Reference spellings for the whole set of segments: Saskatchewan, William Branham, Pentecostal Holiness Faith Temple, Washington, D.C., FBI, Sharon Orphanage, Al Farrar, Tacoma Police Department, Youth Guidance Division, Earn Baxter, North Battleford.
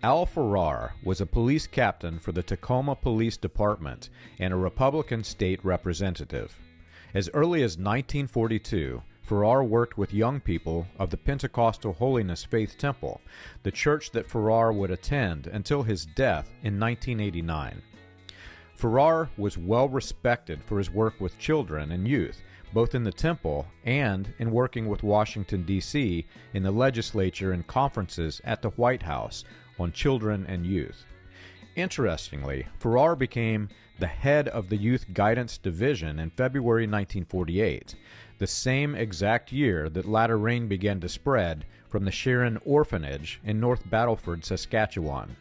Al Farrar was a police captain for the Tacoma Police Department and a Republican state representative. As early as 1942, Farrar worked with young people of the Pentecostal Holiness Faith Temple, the church that Farrar would attend until his death in 1989. Farrar was well respected for his work with children and youth, both in the temple and in working with Washington, D.C. in the legislature and conferences at the White House on children and youth. Interestingly, Farrar became the head of the Youth Guidance Division in February 1948, the same exact year that latter rain began to spread from the Sharon Orphanage in North Battleford, Saskatchewan.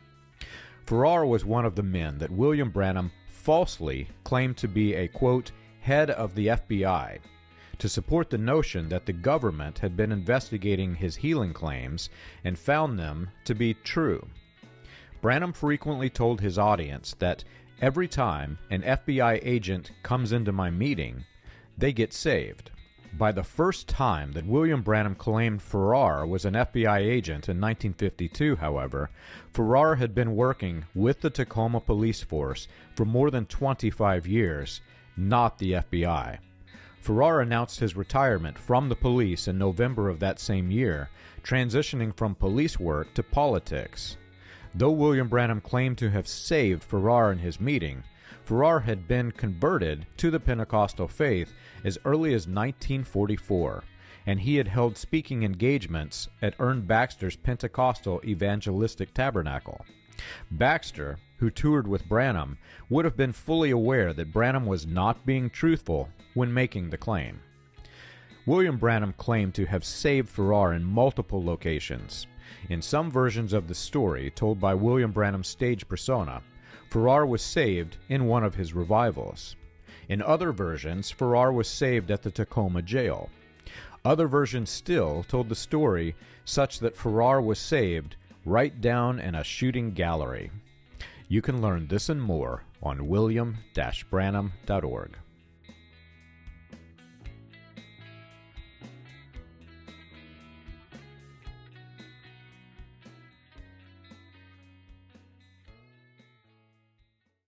Farrar was one of the men that William Branham falsely claimed to be a, quote, head of the FBI, to support the notion that the government had been investigating his healing claims and found them to be true. Branham frequently told his audience that every time an FBI agent comes into my meeting, they get saved. By the first time that William Branham claimed Farrar was an FBI agent in 1952, however, Farrar had been working with the Tacoma Police Force for more than 25 years, not the FBI. Farrar announced his retirement from the police in November of that same year, transitioning from police work to politics. Though William Branham claimed to have saved Farrar in his meeting, Farrar had been converted to the Pentecostal faith as early as 1944, and he had held speaking engagements at Earn Baxter's Pentecostal Evangelistic Tabernacle. Baxter, who toured with Branham, would have been fully aware that Branham was not being truthful when making the claim. William Branham claimed to have saved Farrar in multiple locations. In some versions of the story told by William Branham's stage persona, Farrar was saved in one of his revivals. In other versions, Farrar was saved at the Tacoma jail. Other versions still told the story such that Farrar was saved right down in a shooting gallery. You can learn this and more on william-branham.org.